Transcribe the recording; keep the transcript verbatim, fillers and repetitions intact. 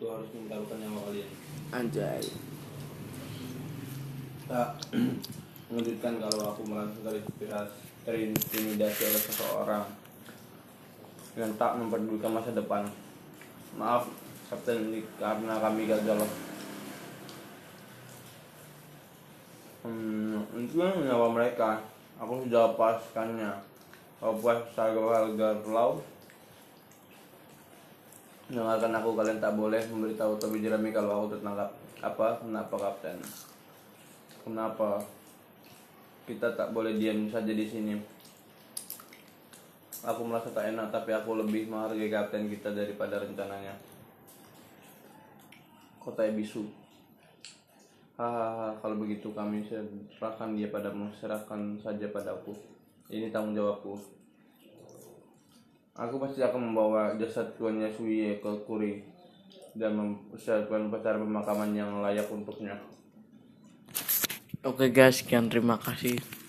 itu harus mengtaruhkan nyawa kalian. Anjay. Tak menyudutkan kalau aku merasa terintimidasi oleh seseorang yang tak memperdulikan masa depan. Maaf, Kapten, karena kami gagal. Hmm, itu nyawa mereka. Aku sudah lepaskannya. Obat Sagarlau dengarkan aku, kalian tak boleh memberitahu Toby Jerami kalau aku tertangkap. Apa? Kenapa, Kapten? Kenapa? Kita tak boleh diam saja di sini. Aku merasa tak enak, tapi aku lebih menghargai Kapten kita daripada rencananya. Kota Ibisu. Hahaha, kalau begitu kami serahkan dia padamu. Serahkan saja padaku. Ini tanggung jawabku. Aku pasti akan membawa jasad tuannya Suiye ke Kuri dan mempersiapkan upacara pemakaman yang layak untuknya. Oke guys, sekian, terima kasih.